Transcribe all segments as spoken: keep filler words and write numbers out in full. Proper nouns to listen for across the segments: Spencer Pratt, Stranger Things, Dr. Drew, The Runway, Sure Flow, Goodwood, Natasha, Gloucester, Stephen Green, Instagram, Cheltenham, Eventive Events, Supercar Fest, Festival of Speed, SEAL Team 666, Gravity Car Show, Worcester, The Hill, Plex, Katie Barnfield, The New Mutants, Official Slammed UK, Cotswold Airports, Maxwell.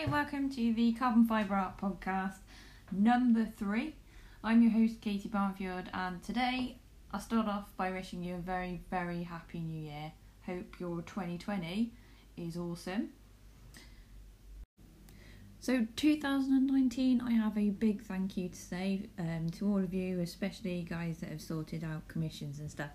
Hi, welcome to the Carbon Fibre Art Podcast number three. I'm your host Katie Barnfield, and today I'll start off by wishing you a very, very happy new year. Hope your twenty twenty is awesome. So two thousand nineteen, I have a big thank you to say um, to all of you, especially guys that have sorted out commissions and stuff,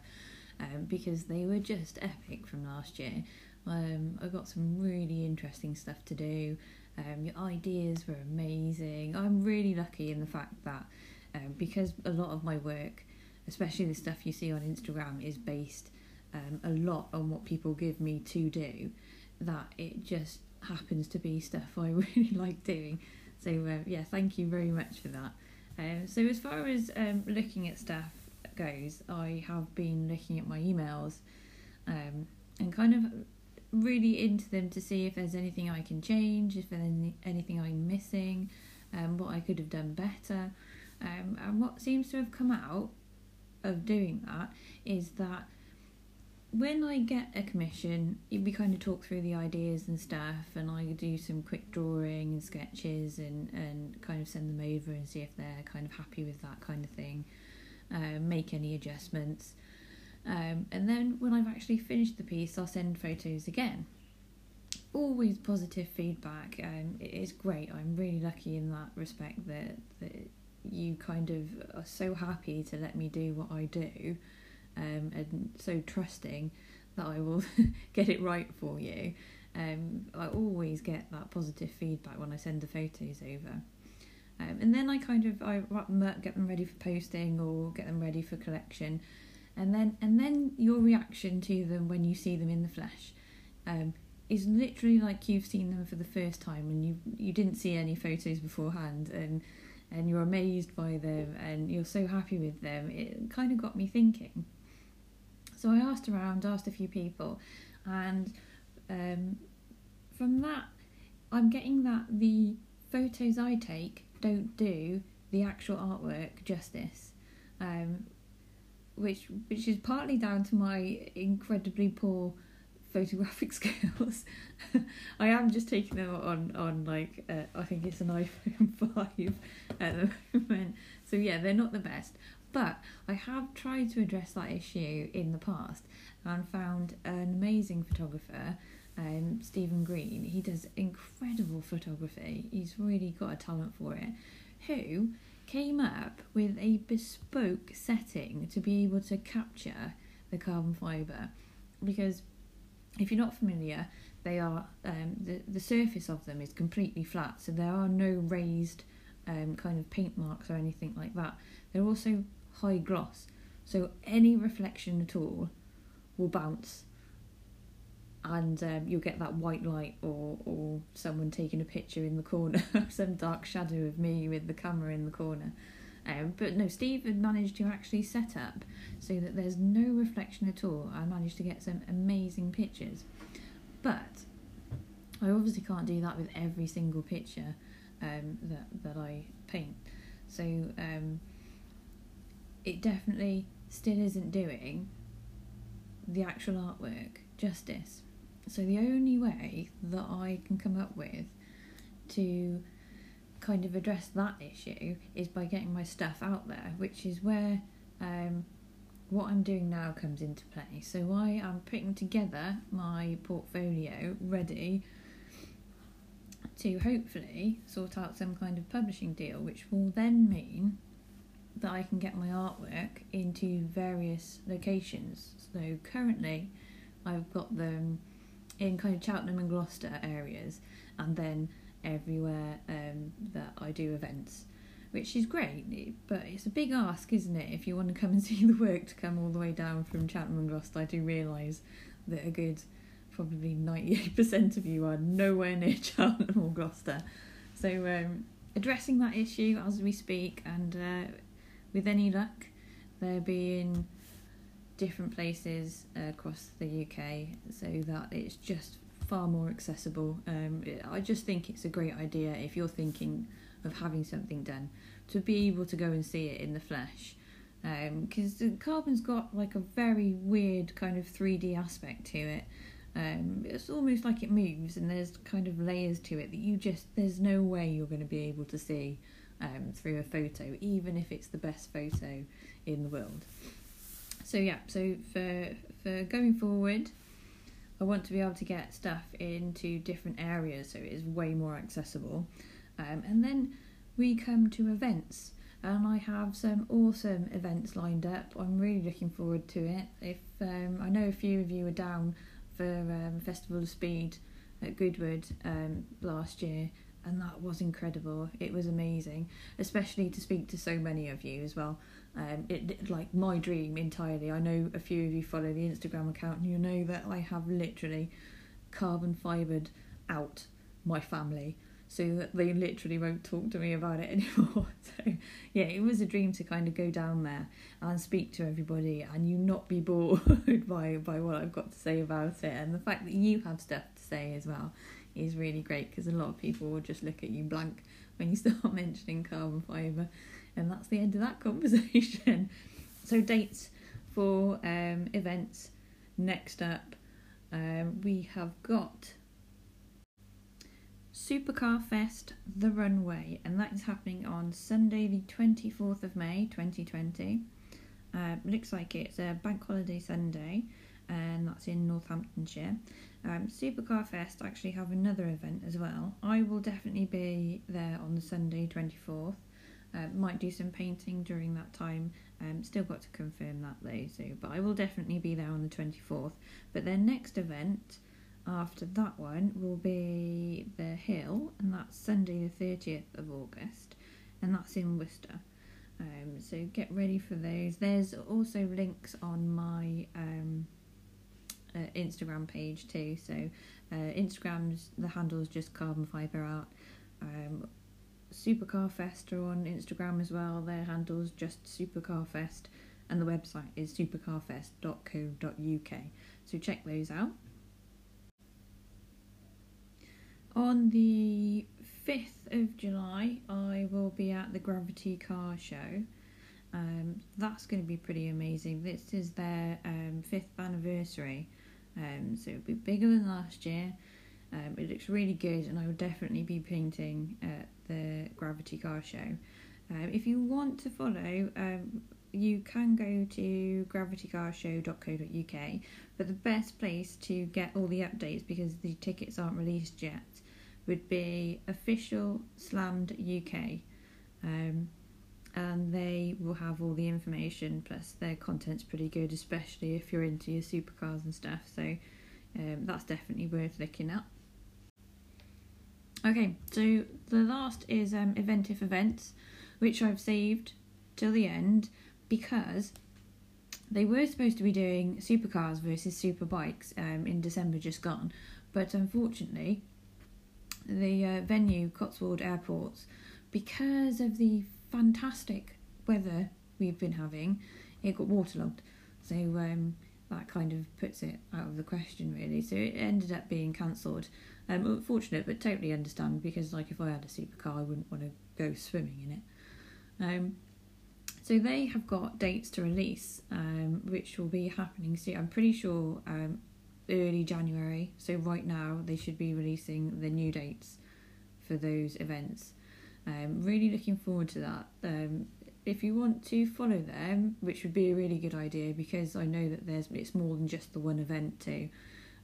um, because they were just epic from last year. Um, I got some really interesting stuff to do. Um, your ideas were amazing. I'm really lucky in the fact that um, because a lot of my work, especially the stuff you see on Instagram, is based um, a lot on what people give me to do, that it just happens to be stuff I really like doing. So uh, yeah, thank you very much for that. Um, so as far as um, looking at stuff goes, I have been looking at my emails um, and kind of really into them to see if there's anything I can change, if there's any, anything I'm missing, um, what I could have done better. Um, and what seems to have come out of doing that is that when I get a commission, we kind of talk through the ideas and stuff, and I do some quick drawing and sketches and, and kind of send them over and see if they're kind of happy with that kind of thing, uh, make any adjustments. Um, and then when I've actually finished the piece, I'll send photos again. Always positive feedback, and um, it is great. I'm really lucky in that respect that, that you kind of are so happy to let me do what I do, um, and so trusting that I will get it right for you. Um, I always get that positive feedback when I send the photos over. Um, and then I kind of I wrap them up, get them ready for posting or get them ready for collection. And then and then your reaction to them when you see them in the flesh um, is literally like you've seen them for the first time and you you didn't see any photos beforehand, and and you're amazed by them and you're so happy with them. It kind of got me thinking. So I asked around, asked a few people, and um, from that I'm getting that the photos I take don't do the actual artwork justice. Um, Which which is partly down to my incredibly poor photographic skills. I am just taking them on on like uh, I think it's an iPhone five at the moment. So yeah, they're not the best. But I have tried to address that issue in the past and found an amazing photographer, um, Stephen Green. He does incredible photography. He's really got a talent for it. Who came up with a bespoke setting to be able to capture the carbon fibre, because if you're not familiar, they are um, the, the surface of them is completely flat, so there are no raised um, kind of paint marks or anything like that. They're also high gloss, so any reflection at all will bounce, and um, you'll get that white light or or someone taking a picture in the corner, some dark shadow of me with the camera in the corner. Um, but no, Steve had managed to actually set up so that there's no reflection at all. I managed to get some amazing pictures. But I obviously can't do that with every single picture um, that, that I paint. So um, it definitely still isn't doing the actual artwork justice. So the only way that I can come up with to kind of address that issue is by getting my stuff out there, which is where um, what I'm doing now comes into play. So I am putting together my portfolio ready to hopefully sort out some kind of publishing deal, which will then mean that I can get my artwork into various locations. So currently I've got them in kind of Cheltenham and Gloucester areas, and then everywhere um, that I do events, which is great, but it's a big ask, isn't it, if you want to come and see the work, to come all the way down from Cheltenham and Gloucester. I do realise that a good probably ninety-eight percent of you are nowhere near Cheltenham or Gloucester. So um, addressing that issue as we speak, and uh, with any luck there being different places uh, across the U K so that it's just far more accessible. Um, it, I just think it's a great idea if you're thinking of having something done to be able to go and see it in the flesh, because um, the carbon's got like a very weird kind of three D aspect to it, Um, it's almost like it moves, and there's kind of layers to it that you just, there's no way you're going to be able to see um, through a photo, even if it's the best photo in the world. So yeah, so for for going forward, I want to be able to get stuff into different areas so it is way more accessible. Um, and then we come to events, and I have some awesome events lined up. I'm really looking forward to it. If um, I know a few of you are down for um, Festival of Speed at Goodwood um, last year, and that was incredible. It was amazing, especially to speak to so many of you as well. Um, it like my dream entirely. I know a few of you follow the Instagram account, and you know that I have literally carbon fibred out my family so that they literally won't talk to me about it anymore. So yeah, it was a dream to kind of go down there and speak to everybody, and you not be bored by, by what I've got to say about it. And the fact that you have stuff to say as well is really great, because a lot of people will just look at you blank when you start mentioning carbon fibre, and that's the end of that conversation. So dates for um, events. Next up, um, we have got Supercar Fest, The Runway, and that is happening on Sunday the twenty-fourth of May twenty twenty. Uh, looks like it's a bank holiday Sunday, and that's in Northamptonshire. Um, Supercar Fest actually have another event as well. I will definitely be there on the Sunday twenty-fourth. Uh, might do some painting during that time. Um, still got to confirm that though, so, but I will definitely be there on the twenty-fourth. But their next event after that one will be The Hill, and that's Sunday the thirtieth of August, and that's in Worcester. Um, so get ready for those. There's also links on my um, uh, Instagram page too. So uh, Instagram's, the handle's just Carbon Fibre Art. Um, Supercar Fest are on Instagram as well. Their handle's just Supercar Fest, and the website is supercar fest dot co dot U K. So check those out. On the fifth of July, I will be at the Gravity Car Show. Um, that's going to be pretty amazing. This is their um, fifth anniversary, um, so it'll be bigger than last year. Um, it looks really good, and I will definitely be painting at the Gravity Car Show. Um, if you want to follow, um, you can go to gravity car show dot co dot U K, but the best place to get all the updates, because the tickets aren't released yet, would be Official Slammed U K, um, and they will have all the information, plus their content's pretty good, especially if you're into your supercars and stuff, so um, that's definitely worth looking at. Okay, so the last is um, Eventive Events, which I've saved till the end, because they were supposed to be doing supercars versus superbikes um, in December just gone, but unfortunately the uh, venue, Cotswold Airports, because of the fantastic weather we've been having, it got waterlogged. So um, that kind of puts it out of the question really, so it ended up being cancelled. Um, unfortunate, but totally understand, because like if I had a supercar I wouldn't want to go swimming in it. Um, so they have got dates to release, um, which will be happening soon. I'm pretty sure um, early January, so right now they should be releasing the new dates for those events. Um, really looking forward to that. Um, if you want to follow them, which would be a really good idea, because I know that there's it's more than just the one event too,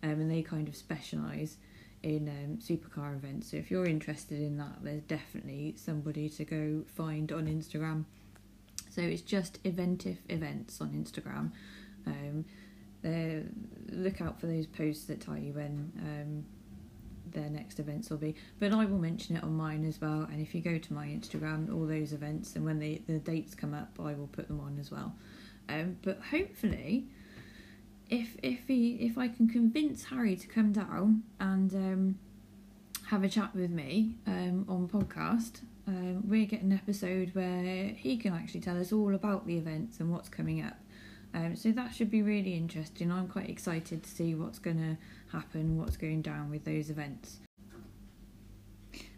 um, and they kind of specialise in um, supercar events, so if you're interested in that, there's definitely somebody to go find on Instagram. So it's just Eventive Events on Instagram. Um, Uh, look out for those posts that tell you when um, their next events will be, but I will mention it on mine as well, and if you go to my Instagram, all those events, and when they, the dates come up I will put them on as well. Um, but hopefully if if he, if I can convince Harry to come down and um, have a chat with me um, on podcast, um, we're getting an episode where he can actually tell us all about the events and what's coming up. Um, so that should be really interesting. I'm quite excited to see what's going to happen, what's going down with those events.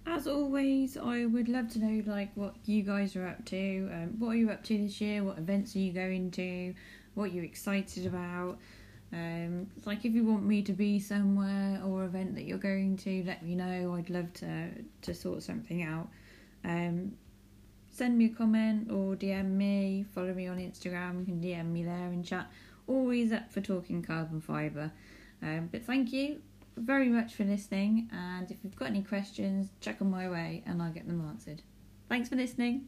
As always, I would love to know like what you guys are up to. Um, what are you up to this year? What events are you going to? What are you excited about? Um, it's like, if you want me to be somewhere or event that you're going to, let me know. I'd love to to sort something out. Um, send me a comment or D M me. Follow me on Instagram. You can D M me there and chat. Always up for talking carbon fibre. Um, but thank you very much for listening. And if you've got any questions, chuck them my way and I'll get them answered. Thanks for listening.